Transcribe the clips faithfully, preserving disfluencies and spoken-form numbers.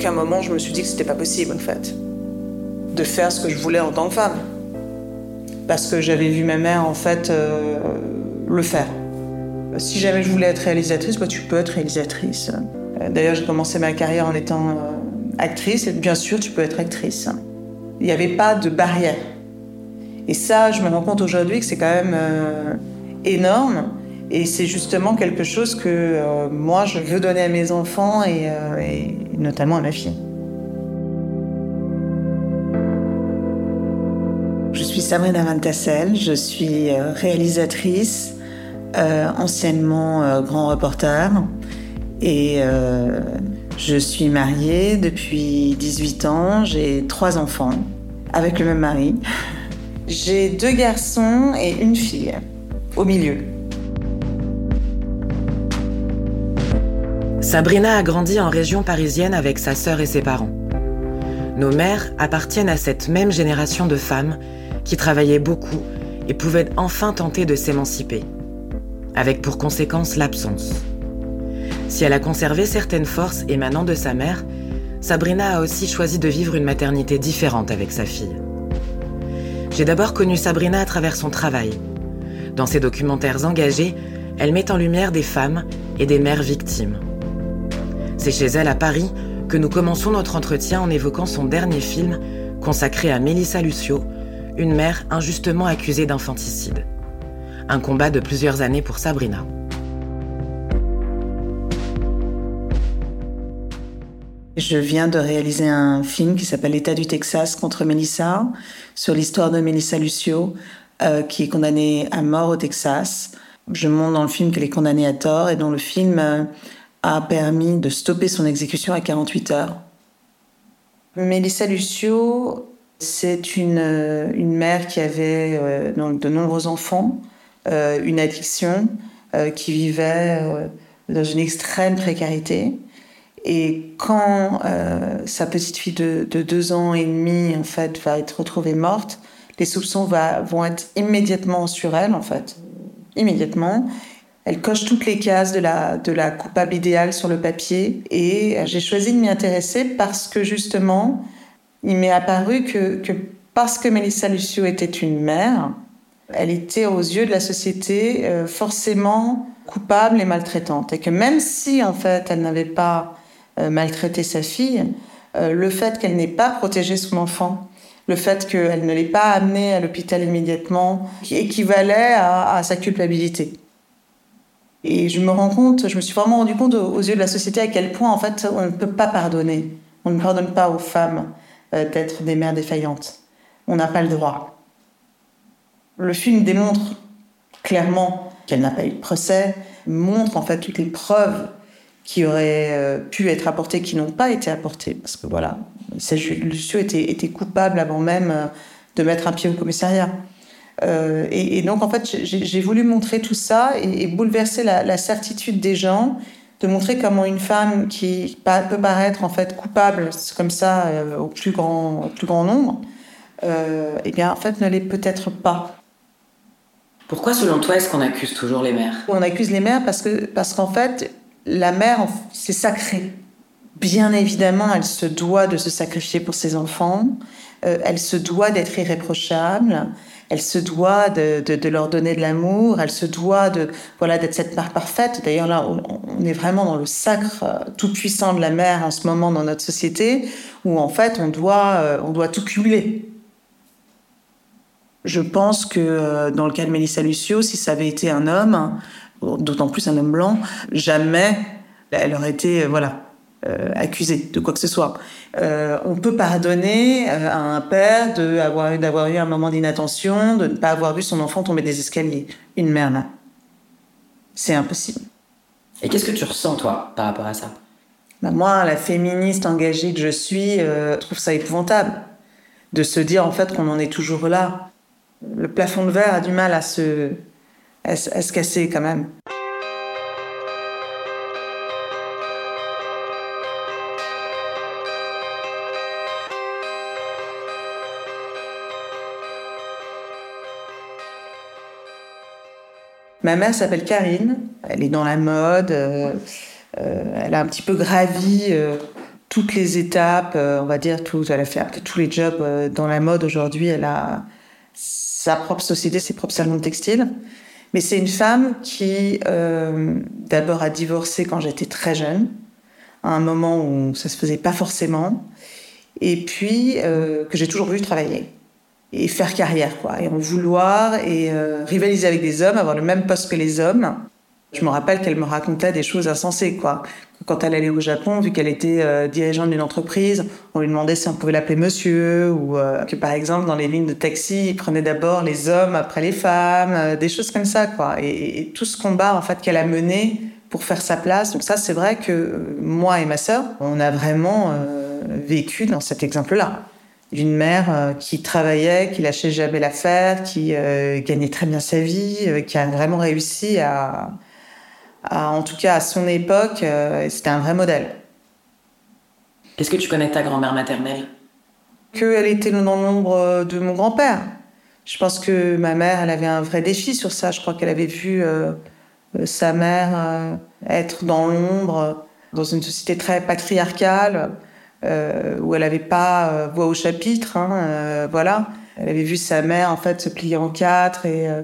aucun moment, je me suis dit que c'était pas possible, en fait, de faire ce que je voulais en tant que femme. Parce que j'avais vu ma mère, en fait, euh, le faire. Si jamais je voulais être réalisatrice, bah, tu peux être réalisatrice. D'ailleurs, j'ai commencé ma carrière en étant euh, actrice, et bien sûr, tu peux être actrice. Il n'y avait pas de barrière. Et ça, je me rends compte aujourd'hui que c'est quand même euh, énorme. Et c'est justement quelque chose que euh, moi, je veux donner à mes enfants et, euh, et notamment à ma fille. Je suis Sabrina Van Tassel, je suis réalisatrice, euh, anciennement euh, grand reporter. Et euh, je suis mariée depuis dix-huit ans, j'ai trois enfants, avec le même mari. J'ai deux garçons et une fille, au milieu. Sabrina a grandi en région parisienne avec sa sœur et ses parents. Nos mères appartiennent à cette même génération de femmes qui travaillaient beaucoup et pouvaient enfin tenter de s'émanciper, avec pour conséquence l'absence. Si elle a conservé certaines forces émanant de sa mère, Sabrina a aussi choisi de vivre une maternité différente avec sa fille. J'ai d'abord connu Sabrina à travers son travail. Dans ses documentaires engagés, elle met en lumière des femmes et des mères victimes. C'est chez elle à Paris que nous commençons notre entretien en évoquant son dernier film consacré à Melissa Lucio, une mère injustement accusée d'infanticide. Un combat de plusieurs années pour Sabrina. Je viens de réaliser un film qui s'appelle « L'état du Texas contre Melissa » sur l'histoire de Melissa Lucio, euh, qui est condamnée à mort au Texas. Je montre dans le film qu'elle est condamnée à tort et dont le film euh, a permis de stopper son exécution à quarante-huit heures. Melissa Lucio, c'est une, euh, une mère qui avait euh, donc de nombreux enfants, euh, une addiction, euh, qui vivait euh, dans une extrême précarité. Et quand euh, sa petite fille de, de deux ans et demi en fait va être retrouvée morte, les soupçons va, vont être immédiatement sur elle en fait, immédiatement. Elle coche toutes les cases de la de la coupable idéale sur le papier. Et j'ai choisi de m'y intéresser parce que justement, il m'est apparu que que parce que Melissa Lucio était une mère, elle était aux yeux de la société euh, forcément coupable et maltraitante, et que même si en fait elle n'avait pas maltraiter sa fille, euh, le fait qu'elle n'ait pas protégé son enfant, le fait qu'elle ne l'ait pas amenée à l'hôpital immédiatement, qui équivalait à, à sa culpabilité. Et je me rends compte, je me suis vraiment rendu compte aux yeux de la société à quel point en fait on ne peut pas pardonner, on ne pardonne pas aux femmes euh, d'être des mères défaillantes. On n'a pas le droit. Le film démontre clairement qu'elle n'a pas eu de procès, montre en fait toutes les preuves qui auraient pu être apportées, qui n'ont pas été apportées. Parce que voilà, Lucio était, était coupable avant même de mettre un pied au commissariat. Euh, et, et donc, en fait, j'ai, j'ai voulu montrer tout ça et, et bouleverser la, la certitude des gens, de montrer comment une femme qui peut paraître en fait coupable, comme ça, euh, au, plus grand, au plus grand nombre, euh, eh bien, en fait, ne l'est peut-être pas. Pourquoi, selon toi, est-ce qu'on accuse toujours les mères ? On accuse les mères parce que, parce qu'en fait, la mère, c'est sacré. Bien évidemment, elle se doit de se sacrifier pour ses enfants. Euh, elle se doit d'être irréprochable. Elle se doit de, de, de leur donner de l'amour. Elle se doit de, voilà, d'être cette mère parfaite. D'ailleurs, là, on, on est vraiment dans le sacre tout-puissant de la mère en ce moment dans notre société, où en fait, on doit, euh, on doit tout cumuler. Je pense que euh, dans le cas de Melissa Lucio, si ça avait été un homme, d'autant plus un homme blanc, jamais elle aurait été voilà, euh, accusée de quoi que ce soit. Euh, on peut pardonner à un père de avoir, d'avoir eu un moment d'inattention, de ne pas avoir vu son enfant tomber des escaliers. Une mère, là, c'est impossible. Et qu'est-ce que tu ressens, toi, par rapport à ça ? Bah moi, la féministe engagée que je suis, euh, trouve ça épouvantable de se dire, en fait, qu'on en est toujours là. Le plafond de verre a du mal à se... à se casser quand même. Ma mère s'appelle Karine, elle est dans la mode, euh, euh, elle a un petit peu gravi euh, toutes les étapes, on va dire, tout, elle a fait tous les jobs dans la mode aujourd'hui. Elle a sa propre société, ses propres salons de textile. Mais c'est une femme qui, euh, d'abord, a divorcé quand j'étais très jeune, à un moment où ça se faisait pas forcément, et puis euh, que j'ai toujours vu travailler et faire carrière, quoi, et en vouloir, et euh, rivaliser avec des hommes, avoir le même poste que les hommes. Je me rappelle qu'elle me racontait des choses insensées, quoi. Quand elle allait au Japon, vu qu'elle était euh, dirigeante d'une entreprise, on lui demandait si on pouvait l'appeler monsieur, ou euh, que par exemple, dans les lignes de taxi, ils prenaient d'abord les hommes, après les femmes, euh, des choses comme ça, quoi. Et, et tout ce combat, en fait, qu'elle a mené pour faire sa place. Donc ça, c'est vrai que euh, moi et ma sœur, on a vraiment euh, vécu dans cet exemple-là. D'une mère euh, qui travaillait, qui lâchait jamais l'affaire, qui euh, gagnait très bien sa vie, euh, qui a vraiment réussi à... Ah, en tout cas, à son époque, euh, c'était un vrai modèle. Est-ce que tu connais ta grand-mère maternelle ? Qu'elle était dans l'ombre de mon grand-père. Je pense que ma mère, elle avait un vrai défi sur ça. Je crois qu'elle avait vu euh, sa mère euh, être dans l'ombre, dans une société très patriarcale, euh, où elle n'avait pas euh, voix au chapitre. Hein, euh, voilà. Elle avait vu sa mère, en fait, se plier en quatre et... Euh,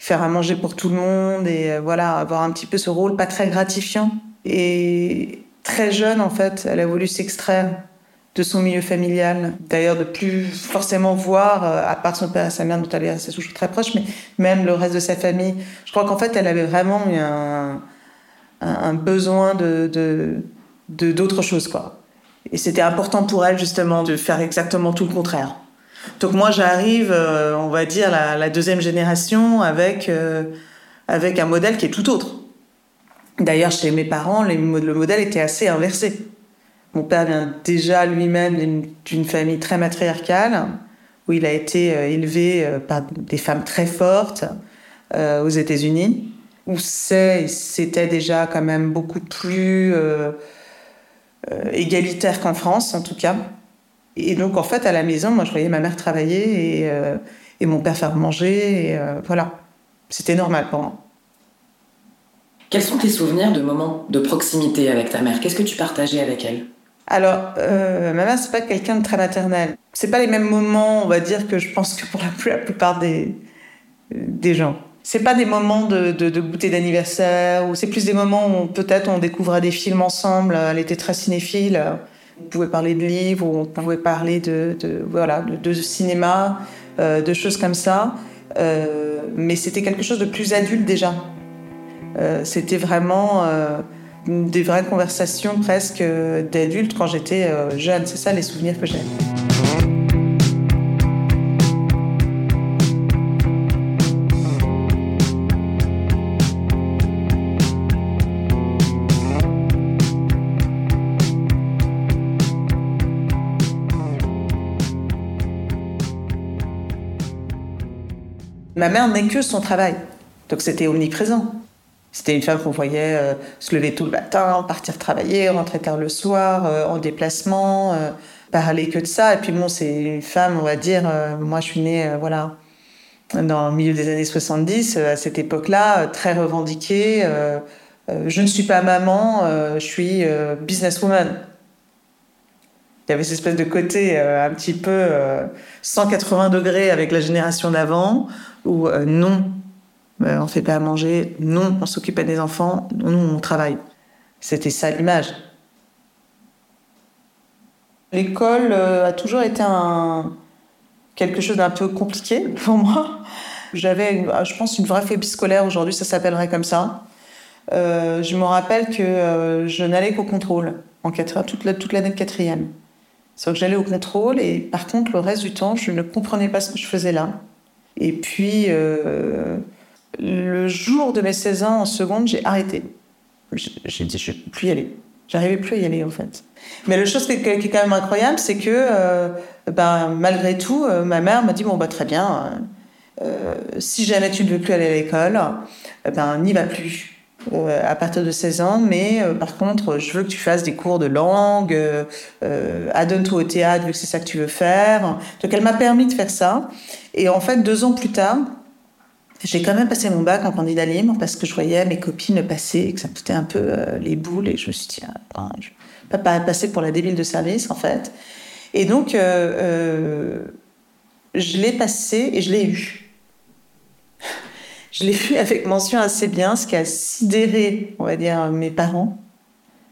faire à manger pour tout le monde et euh, voilà, avoir un petit peu ce rôle pas très gratifiant. Et très jeune, en fait, elle a voulu s'extraire de son milieu familial. D'ailleurs, de plus forcément voir, euh, à part son père et sa mère, dont elle est assez toujours très proche, mais même le reste de sa famille. Je crois qu'en fait, elle avait vraiment eu un, un, un besoin de, de, de, d'autre chose, quoi. Et c'était important pour elle, justement, de faire exactement tout le contraire. Donc moi, j'arrive, euh, on va dire, la, la deuxième génération avec, euh, avec un modèle qui est tout autre. D'ailleurs, chez mes parents, les, le modèle était assez inversé. Mon père vient déjà lui-même d'une, d'une famille très matriarcale, où il a été euh, élevé euh, par des femmes très fortes euh, aux États-Unis, où c'est, c'était déjà quand même beaucoup plus euh, euh, égalitaire qu'en France, en tout cas. Et donc, en fait, à la maison, moi, je voyais ma mère travailler et, euh, et mon père faire manger. Et, euh, voilà. C'était normal pour moi. Quels sont tes souvenirs de moments de proximité avec ta mère ? Qu'est-ce que tu partageais avec elle ? Alors, euh, ma mère, c'est pas quelqu'un de très maternel. C'est pas les mêmes moments, on va dire, que je pense que pour la, la plupart des, des gens. C'est pas des moments de, de, de goûter d'anniversaire, ou c'est plus des moments où on, peut-être on découvrait des films ensemble. Elle était très cinéphile. On pouvait parler de livres, on pouvait parler de, de, voilà, de, de cinéma, euh, de choses comme ça. Euh, mais c'était quelque chose de plus adulte déjà. Euh, c'était vraiment euh, des vraies conversations presque d'adultes quand j'étais euh, jeune. C'est ça les souvenirs que j'ai. Ma mère n'est que son travail, donc c'était omniprésent. C'était une femme qu'on voyait euh, se lever tout le matin, partir travailler, rentrer tard le soir, euh, en déplacement, euh, parler que de ça. Et puis bon, c'est une femme, on va dire, euh, moi je suis née euh, voilà, dans le milieu des années soixante-dix, euh, à cette époque-là, euh, très revendiquée. Euh, euh, je ne suis pas maman, euh, je suis euh, businesswoman. Il y avait cette espèce de côté euh, un petit peu euh, cent quatre-vingts degrés avec la génération d'avant, où euh, non, euh, on ne fait pas à manger, non, on s'occupe pas des enfants, non, on travaille. C'était ça l'image. L'école euh, a toujours été un... quelque chose d'un peu compliqué pour moi. J'avais, une, je pense, une vraie phobie scolaire aujourd'hui, ça s'appellerait comme ça. Euh, je me rappelle que euh, je n'allais qu'au contrôle, en quatre, toute, la, toute l'année de quatrième. Sauf que j'allais au contrôle et par contre, le reste du temps, je ne comprenais pas ce que je faisais là. Et puis, euh, le jour de mes seize ans en seconde, j'ai arrêté. J'ai dit, je ne peux plus y aller. J'arrivais plus à y aller, en fait. Mais la chose qui est quand même incroyable, c'est que euh, ben, malgré tout, euh, ma mère m'a dit, bon, bah, très bien, euh, si jamais tu ne veux plus aller à l'école, euh, ben, n'y va plus. Euh, à partir de seize ans, mais euh, par contre, je veux que tu fasses des cours de langue, euh, euh, adonne-toi au théâtre, vu que c'est ça que tu veux faire. Donc, elle m'a permis de faire ça. Et en fait, deux ans plus tard, j'ai quand même passé mon bac en candidat libre parce que je voyais mes copines passer et que ça me foutait un peu euh, les boules. Et je me suis dit, ah, ben, je, pas passer pour la débile de service, en fait. Et donc, euh, euh, je l'ai passé et je l'ai eu. Je l'ai eu avec mention assez bien, ce qui a sidéré, on va dire, mes parents.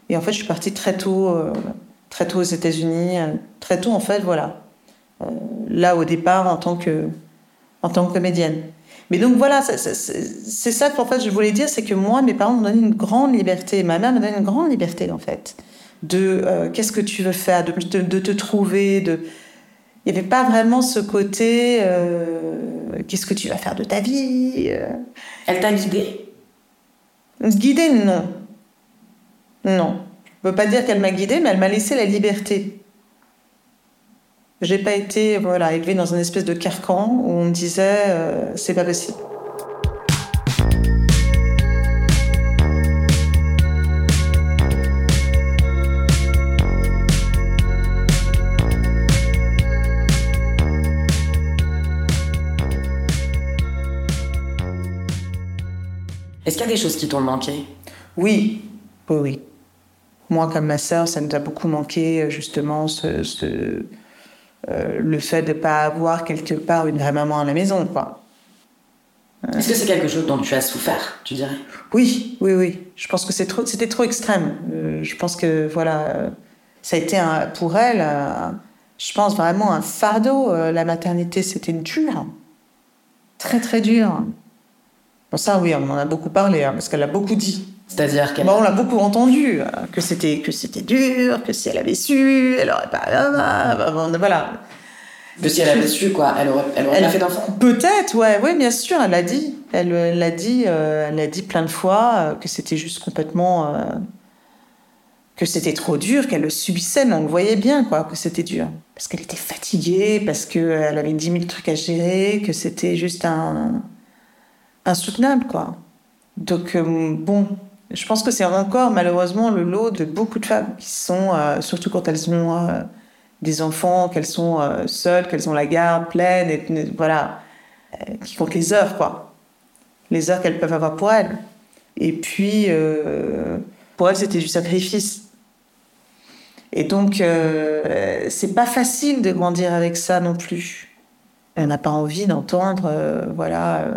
Et en fait, je suis partie très tôt, euh, très tôt aux États-Unis, euh, très tôt, en fait, voilà. Euh, là, au départ, en tant que, en tant que comédienne. Mais donc voilà, c'est, c'est, c'est ça qu'en fait je voulais dire, c'est que moi, mes parents m'ont donné une grande liberté, ma mère m'a donné une grande liberté en fait, de euh, qu'est-ce que tu veux faire, de, de, de te trouver, de... il n'y avait pas vraiment ce côté, euh, qu'est-ce que tu vas faire de ta vie. Elle t'a guidée ? Guidée, non. Non. Je ne veux pas dire qu'elle m'a guidée, mais elle m'a laissé la liberté. J'ai pas été voilà, élevée dans une espèce de carcan où on me disait euh, c'est pas possible. Est-ce qu'il y a des choses qui t'ont manqué ? Oui, oui, oui. Moi, comme ma sœur, ça nous a beaucoup manqué justement ce... ce... Euh, le fait de ne pas avoir quelque part une vraie maman à la maison, quoi. Euh... Est-ce que c'est quelque chose dont tu as souffert, tu dirais ? Oui, oui, oui. Je pense que c'est trop, c'était trop extrême. Euh, je pense que, voilà, ça a été un, pour elle, euh, je pense vraiment un fardeau. Euh, la maternité, c'était une dure. Très, très dure. Bon, ça, oui, on en a beaucoup parlé, hein, parce qu'elle a beaucoup dit. C'est-à-dire qu'elle... Bah, on l'a beaucoup entendu, hein, que, c'était, que c'était dur, que si elle avait su, elle aurait pas... Voilà. Que si elle avait su, quoi, elle aurait, elle aurait elle... pas fait d'enfant. Peut-être, ouais, ouais, bien sûr, elle l'a dit. Elle, elle, l'a, dit, euh, elle l'a dit plein de fois, euh, que c'était juste complètement... Euh, que c'était trop dur, qu'elle le subissait, mais on le voyait bien, quoi, que c'était dur. Parce qu'elle était fatiguée, parce qu'elle avait dix mille trucs à gérer, que c'était juste un... insoutenable, quoi. Donc, euh, bon... Je pense que c'est encore, malheureusement, le lot de beaucoup de femmes qui sont, euh, surtout quand elles ont euh, des enfants, qu'elles sont euh, seules, qu'elles ont la garde pleine, et, et, voilà, euh, qui comptent les heures, quoi. Les heures qu'elles peuvent avoir pour elles. Et puis, euh, pour elles, c'était du sacrifice. Et donc, euh, c'est pas facile de grandir avec ça non plus. On n'a pas envie d'entendre, euh, voilà... Euh,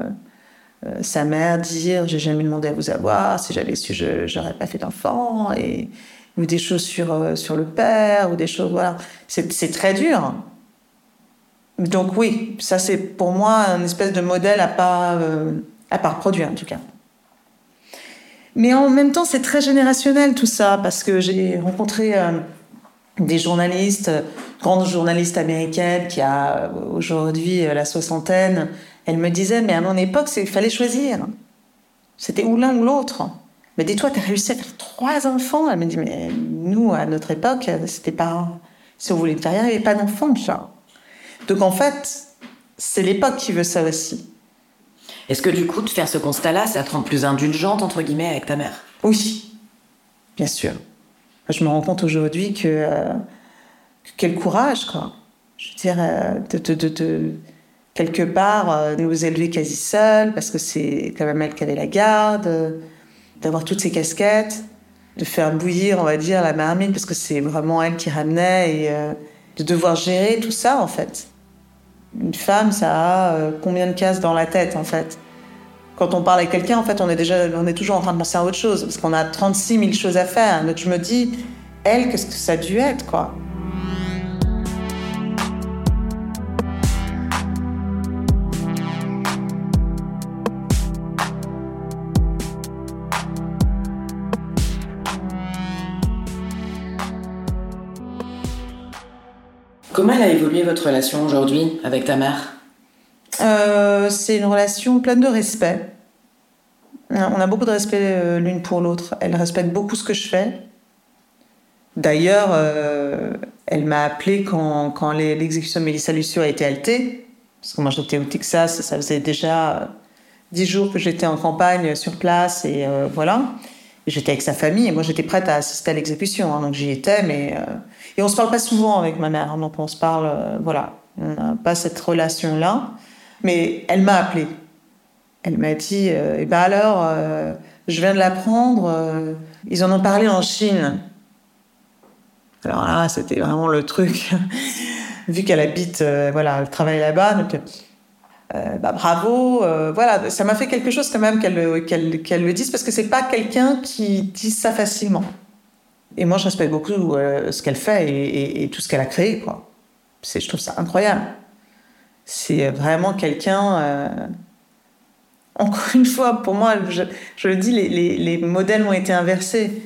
Euh, sa mère dire « j'ai jamais demandé à vous avoir, si j'avais su, je, j'aurais pas fait d'enfant », et ou des choses sur, euh, sur le père, ou des choses, voilà. C'est, c'est très dur. Donc oui, ça c'est pour moi une espèce de modèle à pas, euh, à pas reproduire, en tout cas. Mais en même temps, c'est très générationnel tout ça, parce que j'ai rencontré euh, des journalistes, grandes journalistes américaines qui a aujourd'hui euh, la soixantaine. Elle me disait, mais à mon époque, il fallait choisir. C'était ou l'un ou l'autre. Mais dis-toi, t'as réussi à faire trois enfants. Elle me dit, mais nous, à notre époque, c'était pas... Si on voulait une carrière, il n'y avait pas d'enfants, genre. Donc, en fait, c'est l'époque qui veut ça aussi. Est-ce que, du coup, de faire ce constat-là, ça te rend plus indulgente, entre guillemets, avec ta mère ? Oui, bien sûr. Je me rends compte aujourd'hui que... Euh, que quel courage, quoi. Je veux dire, euh, de... de, de, de quelque part, euh, nous élever quasi seuls, parce que c'est quand même elle qui avait la garde, euh, d'avoir toutes ces casquettes, de faire bouillir, on va dire, la marmite, parce que c'est vraiment elle qui ramenait, et euh, de devoir gérer tout ça, en fait. Une femme, ça a euh, combien de cases dans la tête, en fait ? Quand on parle avec quelqu'un, en fait, on est, déjà, on est toujours en train de penser à autre chose, parce qu'on a trente-six mille choses à faire. Donc je me dis, elle, qu'est-ce que ça a dû être, quoi ? Comment elle a évolué votre relation aujourd'hui avec ta mère ? euh, C'est une relation pleine de respect. On a beaucoup de respect l'une pour l'autre. Elle respecte beaucoup ce que je fais. D'ailleurs, euh, elle m'a appelée quand, quand les, l'exécution de Melissa Lucio a été haltée. Parce que moi, j'étais au Texas, ça faisait déjà dix jours que j'étais en campagne sur place. Et euh, voilà. J'étais avec sa famille et moi j'étais prête à assister à l'exécution, hein, donc j'y étais, mais euh... et on se parle pas souvent avec ma mère, hein, donc on se parle, euh, voilà, on n'a pas cette relation là, mais elle m'a appelée, elle m'a dit, euh, eh ben alors, euh, je viens de l'apprendre, euh, ils en ont parlé en Chine, Alors là, c'était vraiment le truc. Vu qu'elle habite, euh, voilà, elle travaille là-bas, donc euh, bah, bravo. Euh, voilà, ça m'a fait quelque chose quand même qu'elle, qu'elle, qu'elle le dise, parce que c'est pas quelqu'un qui dit ça facilement. Et moi, je respecte beaucoup euh, ce qu'elle fait et, et, et tout ce qu'elle a créé, quoi. C'est, je trouve ça incroyable. C'est vraiment quelqu'un... Euh... Encore une fois, pour moi, je, je le dis, les, les, les modèles ont été inversés.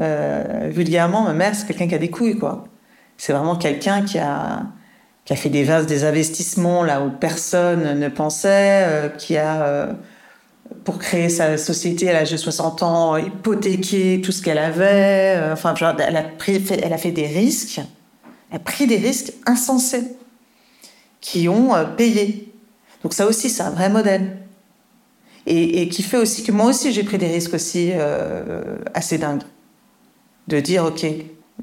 Euh, vulgairement, ma mère, c'est quelqu'un qui a des couilles, quoi. C'est vraiment quelqu'un qui a, qui a fait des vases, des investissements là où personne ne pensait, euh, qui a, euh, pour créer sa société à l'âge de soixante ans, hypothéqué tout ce qu'elle avait. Euh, enfin, genre, elle a pris, elle a fait des risques, elle a pris des risques insensés qui ont euh, payé. Donc ça aussi, c'est un vrai modèle. Et, et qui fait aussi que moi aussi, j'ai pris des risques aussi euh, assez dingues. De dire, OK,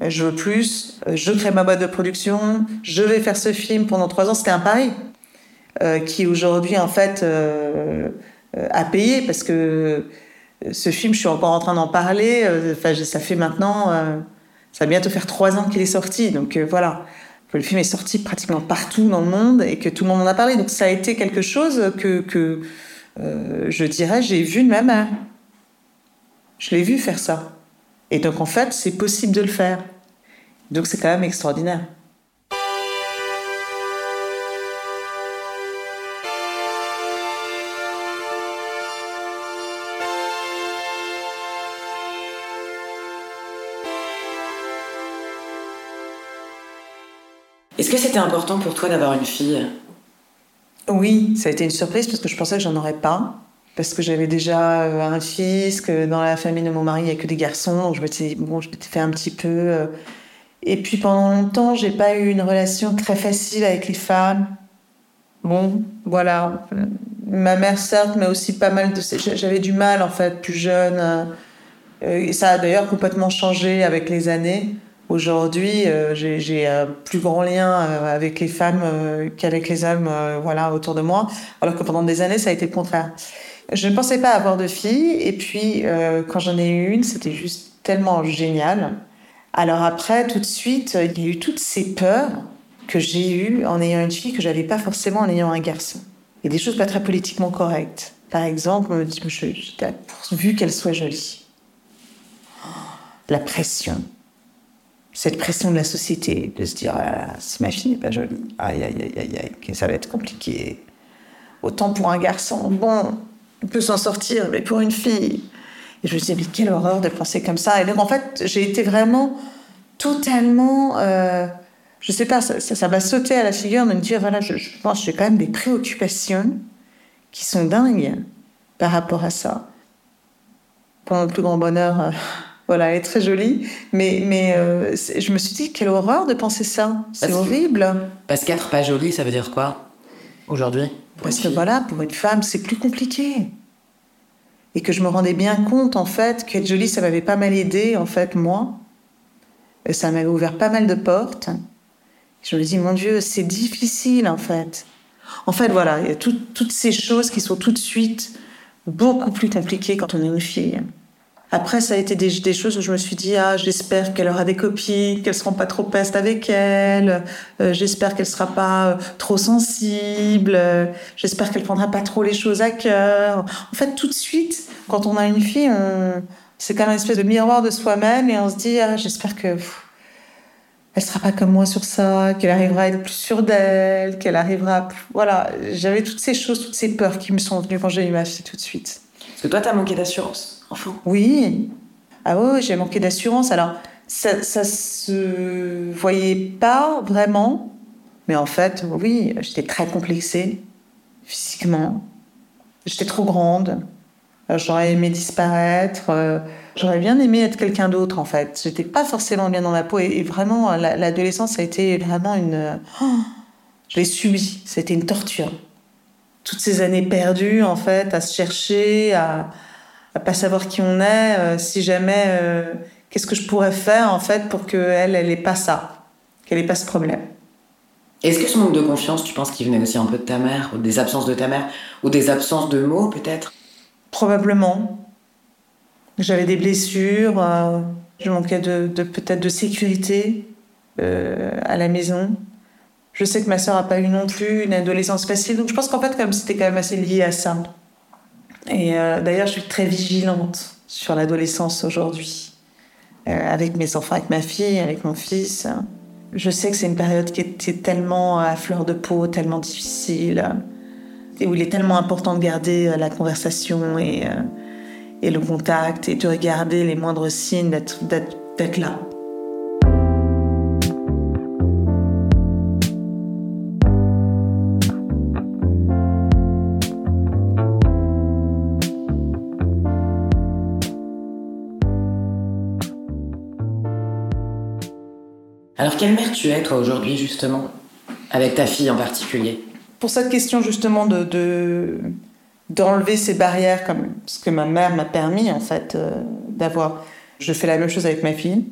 je veux plus, je crée ma boîte de production, je vais faire ce film pendant trois ans. C'était un pari euh, qui, aujourd'hui, en fait, euh, euh, a payé. Parce que ce film, je suis encore en train d'en parler. Enfin, euh, ça fait maintenant... Euh, ça va bientôt faire trois ans qu'il est sorti. Donc, euh, voilà. Que le film est sorti pratiquement partout dans le monde et que tout le monde en a parlé. Donc, ça a été quelque chose que... que Euh, je dirais, j'ai vu de ma mère. Je l'ai vu faire ça. Et donc, en fait, c'est possible de le faire. Donc, c'est quand même extraordinaire. Est-ce que c'était important pour toi d'avoir une fille ? Oui, ça a été une surprise parce que je pensais que j'en aurais pas. Parce que j'avais déjà un fils, que dans la famille de mon mari, il n'y a que des garçons. Donc je m'étais, bon, je m'étais fait un petit peu. Et puis pendant longtemps, je n'ai pas eu une relation très facile avec les femmes. Bon, voilà. Ma mère, certes, mais aussi pas mal de. J'avais du mal, en fait, plus jeune. Et ça a d'ailleurs complètement changé avec les années. Aujourd'hui, euh, j'ai, j'ai un plus grand lien euh, avec les femmes euh, qu'avec les hommes euh, voilà, autour de moi, alors que pendant des années, ça a été le contraire. Je ne pensais pas avoir de fille, et puis euh, quand j'en ai eu une, c'était juste tellement génial. Alors après, tout de suite, il y a eu toutes ces peurs que j'ai eues en ayant une fille que je n'avais pas forcément en ayant un garçon. Et des choses pas très politiquement correctes. Par exemple, j'étais pourvu qu'elle soit jolie. La pression. Cette pression de la société, de se dire ah, « si ma fille n'est pas jolie, aïe, aïe, aïe, aïe, ça va être compliqué. » Autant pour un garçon, bon, on peut s'en sortir, mais pour une fille... Et je me disais, mais quelle horreur de penser comme ça. Et donc, en fait, j'ai été vraiment totalement... Euh, je sais pas, ça, ça, ça m'a sauté à la figure de me dire, voilà, je, je pense que j'ai quand même des préoccupations qui sont dingues par rapport à ça. Pour mon plus grand bonheur... Euh, Voilà, elle est très jolie, mais, mais euh, je me suis dit, quelle horreur de penser ça, c'est parce horrible. Que, parce qu'être pas jolie, ça veut dire quoi, aujourd'hui ? Parce que voilà, pour une femme, c'est plus compliqué. Et que je me rendais bien compte, en fait, qu'être jolie, ça m'avait pas mal aidée, en fait, moi. Et ça m'avait ouvert pas mal de portes. Je me dis, mon Dieu, c'est difficile, en fait. En fait, voilà, il y a tout, toutes ces choses qui sont tout de suite beaucoup plus compliquées quand on est une fille. Après, ça a été des, des choses où je me suis dit « Ah, j'espère qu'elle aura des copines, qu'elles ne seront pas trop pestes avec elle, euh, j'espère qu'elle ne sera pas euh, trop sensible, euh, j'espère qu'elle ne prendra pas trop les choses à cœur. » En fait, tout de suite, quand on a une fille, on... c'est quand même une espèce de miroir de soi-même et on se dit « Ah, j'espère que pff, elle ne sera pas comme moi sur ça, qu'elle arrivera à être plus sûre d'elle, qu'elle arrivera à... » Voilà, j'avais toutes ces choses, toutes ces peurs qui me sont venues quand j'ai eu ma fille tout de suite. Parce que toi, tu as manqué d'assurance. Enfin. Oui, ah oui, j'ai manqué d'assurance. Alors, ça, ça se voyait pas vraiment, mais en fait, oui, j'étais très complexée physiquement. J'étais trop grande. Alors, j'aurais aimé disparaître. Euh, j'aurais bien aimé être quelqu'un d'autre, en fait. J'étais pas forcément bien dans ma peau. Et, et vraiment, la, l'adolescence, ça a été vraiment une. Oh, je l'ai subie. C'était une torture. Toutes ces années perdues, en fait, à se chercher, à. à pas savoir qui on est, euh, si jamais... Euh, qu'est-ce que je pourrais faire, en fait, pour qu'elle, elle n'ait pas ça, qu'elle n'ait pas ce problème. Est-ce que ce manque de confiance, tu penses qu'il venait aussi un peu de ta mère, ou des absences de ta mère, ou des absences de mots, peut-être ? Probablement. J'avais des blessures, euh, je manquais de, de, peut-être de sécurité. euh, à la maison. Je sais que ma sœur n'a pas eu non plus une adolescence facile, donc je pense qu'en fait, comme c'était quand même assez lié à ça. Et euh, d'ailleurs, je suis très vigilante sur l'adolescence aujourd'hui, euh, avec mes enfants, avec ma fille, avec mon fils. Je sais que c'est une période qui était tellement à fleur de peau, tellement difficile, et où il est tellement important de garder la conversation et, euh, et le contact, et de regarder les moindres signes, d'être, d'être, d'être là. Alors, quelle mère tu es, toi, aujourd'hui, justement, avec ta fille en particulier ? Pour cette question, justement, de, de, d'enlever ces barrières, comme ce que ma mère m'a permis, en fait, euh, d'avoir... Je fais la même chose avec ma fille,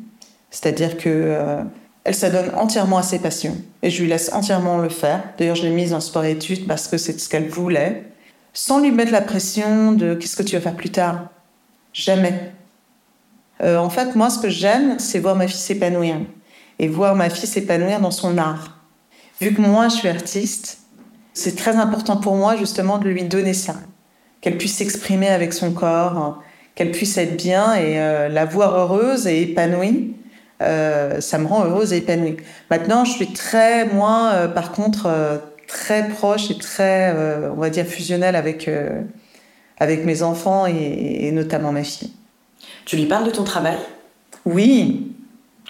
c'est-à-dire que euh, elle s'adonne entièrement à ses passions, et je lui laisse entièrement le faire. D'ailleurs, je l'ai mise en sport-études parce que c'est ce qu'elle voulait, sans lui mettre la pression de « qu'est-ce que tu vas faire plus tard ?» Jamais. Euh, en fait, moi, ce que j'aime, c'est voir ma fille s'épanouir. Et voir ma fille s'épanouir dans son art. Vu que moi, je suis artiste, c'est très important pour moi, justement, de lui donner ça. Qu'elle puisse s'exprimer avec son corps, qu'elle puisse être bien et euh, la voir heureuse et épanouie. Euh, ça me rend heureuse et épanouie. Maintenant, je suis très, moi, euh, par contre, euh, très proche et très, euh, on va dire, fusionnelle avec, euh, avec mes enfants et, et notamment ma fille. Tu lui parles de ton travail ? Oui.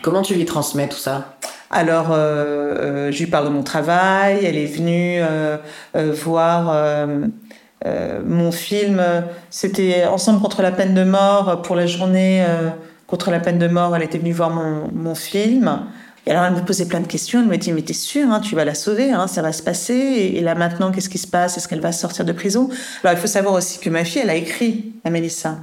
Comment tu lui transmets tout ça ? Alors, euh, euh, je lui parle de mon travail. Elle est venue euh, euh, voir euh, euh, mon film. C'était Ensemble contre la peine de mort. Pour la journée euh, contre la peine de mort, elle était venue voir mon, mon film. Et alors, elle me posait plein de questions. Elle me dit, mais t'es sûre, hein, tu vas la sauver, hein, ça va se passer. Et, et là, maintenant, qu'est-ce qui se passe ? Est-ce qu'elle va sortir de prison ? Alors, il faut savoir aussi que ma fille, elle a écrit à Melissa.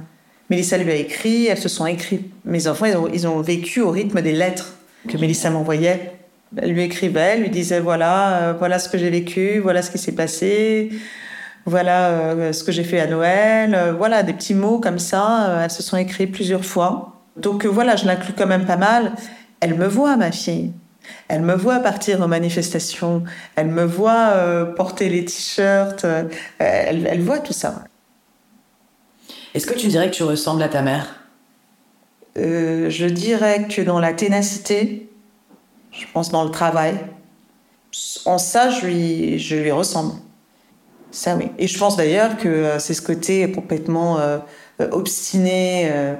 Melissa lui a écrit, elles se sont écrites. Mes enfants, ils ont, ils ont vécu au rythme des lettres que Melissa m'envoyait. Elle lui écrivait, elle lui disait, voilà, euh, voilà ce que j'ai vécu, voilà ce qui s'est passé, voilà euh, ce que j'ai fait à Noël, euh, voilà, des petits mots comme ça. Euh, elles se sont écrites plusieurs fois. Donc euh, voilà, je l'inclus quand même pas mal. Elle me voit, ma fille. Elle me voit partir aux manifestations. Elle me voit euh, porter les t-shirts. Euh, elle, elle voit tout ça. Est-ce que tu dirais que tu ressembles à ta mère ? euh, Je dirais que dans la ténacité, je pense dans le travail, en ça, je lui, je lui ressemble. Ça, oui. Et je pense d'ailleurs que c'est ce côté complètement euh, obstiné euh,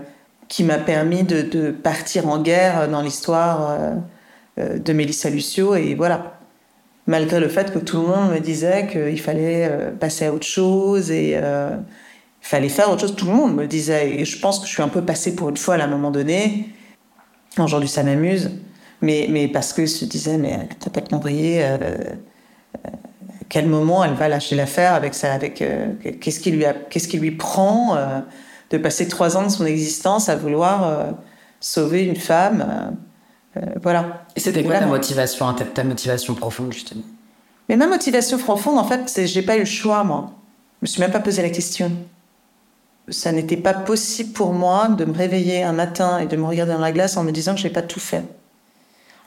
qui m'a permis de, de partir en guerre dans l'histoire euh, de Melissa Lucio. Et voilà. Malgré le fait que tout le monde me disait qu'il fallait euh, passer à autre chose et... Euh, Il fallait faire autre chose, tout le monde me le disait. Et je pense que je suis un peu passée pour une folle à un moment donné. Aujourd'hui, ça m'amuse. Mais, mais parce que je disais, mais t'as pas compris, euh, euh, quel moment elle va lâcher l'affaire avec ça, avec euh, qu'est-ce qui lui a, qu'est-ce qui lui prend euh, de passer trois ans de son existence à vouloir euh, sauver une femme. Euh, euh, voilà. Et c'était quoi ta motivation, ta, ta motivation profonde, justement ? Mais ma motivation profonde, en fait, c'est j'ai pas eu le choix, moi. Je me suis même pas posé la question. Ça n'était pas possible pour moi de me réveiller un matin et de me regarder dans la glace en me disant que je n'ai pas tout fait.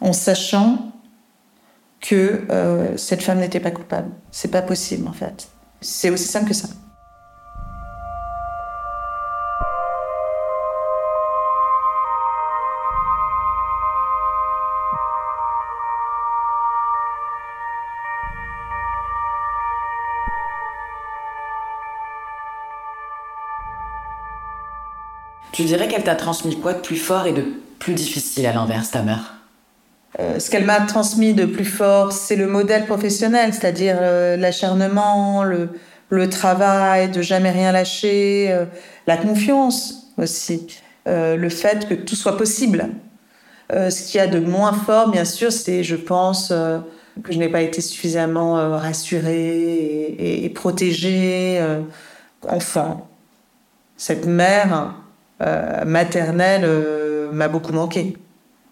En sachant que euh, cette femme n'était pas coupable. C'est pas possible, en fait. C'est aussi simple que ça. Tu dirais qu'elle t'a transmis quoi de plus fort et de plus difficile, à l'inverse, ta mère ? euh, Ce qu'elle m'a transmis de plus fort, c'est le modèle professionnel, c'est-à-dire euh, l'acharnement, le, le travail, de jamais rien lâcher, euh, la confiance aussi, euh, le fait que tout soit possible. Euh, ce qu'il y a de moins fort, bien sûr, c'est, je pense, euh, que je n'ai pas été suffisamment euh, rassurée et, et, et protégée. Euh, enfin, cette mère... Euh, maternelle euh, m'a beaucoup manqué.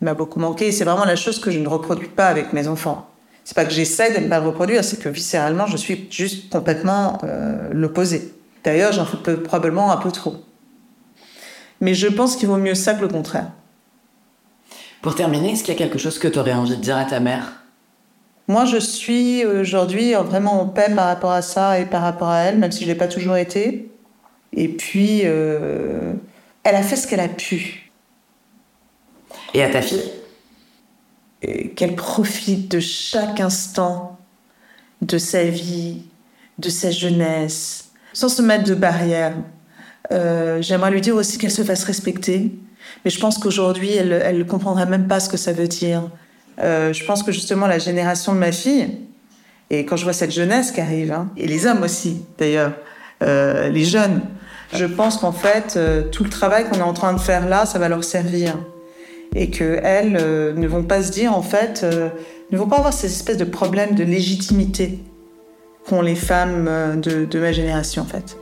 M'a beaucoup manqué. Et c'est vraiment la chose que je ne reproduis pas avec mes enfants. C'est pas que j'essaie de ne pas le reproduire, c'est que viscéralement, je suis juste complètement euh, l'opposé. D'ailleurs, j'en fais probablement un peu trop. Mais je pense qu'il vaut mieux ça que le contraire. Pour terminer, est-ce qu'il y a quelque chose que tu aurais envie de dire à ta mère ? Moi, je suis aujourd'hui vraiment en paix par rapport à ça et par rapport à elle, même si je ne l'ai pas toujours été. Et puis, euh, elle a fait ce qu'elle a pu. Et à ta fille ? Et qu'elle profite de chaque instant de sa vie, de sa jeunesse, sans se mettre de barrières. Euh, j'aimerais lui dire aussi qu'elle se fasse respecter. Mais je pense qu'aujourd'hui, elle ne comprendrait même pas ce que ça veut dire. Euh, je pense que justement, la génération de ma fille, et quand je vois cette jeunesse qui arrive, hein, et les hommes aussi, d'ailleurs, euh, les jeunes, je pense qu'en fait, euh, tout le travail qu'on est en train de faire là, ça va leur servir. Et qu'elles euh, ne vont pas se dire, en fait, euh, ne vont pas avoir ces espèces de problèmes de légitimité qu'ont les femmes de, de ma génération, en fait.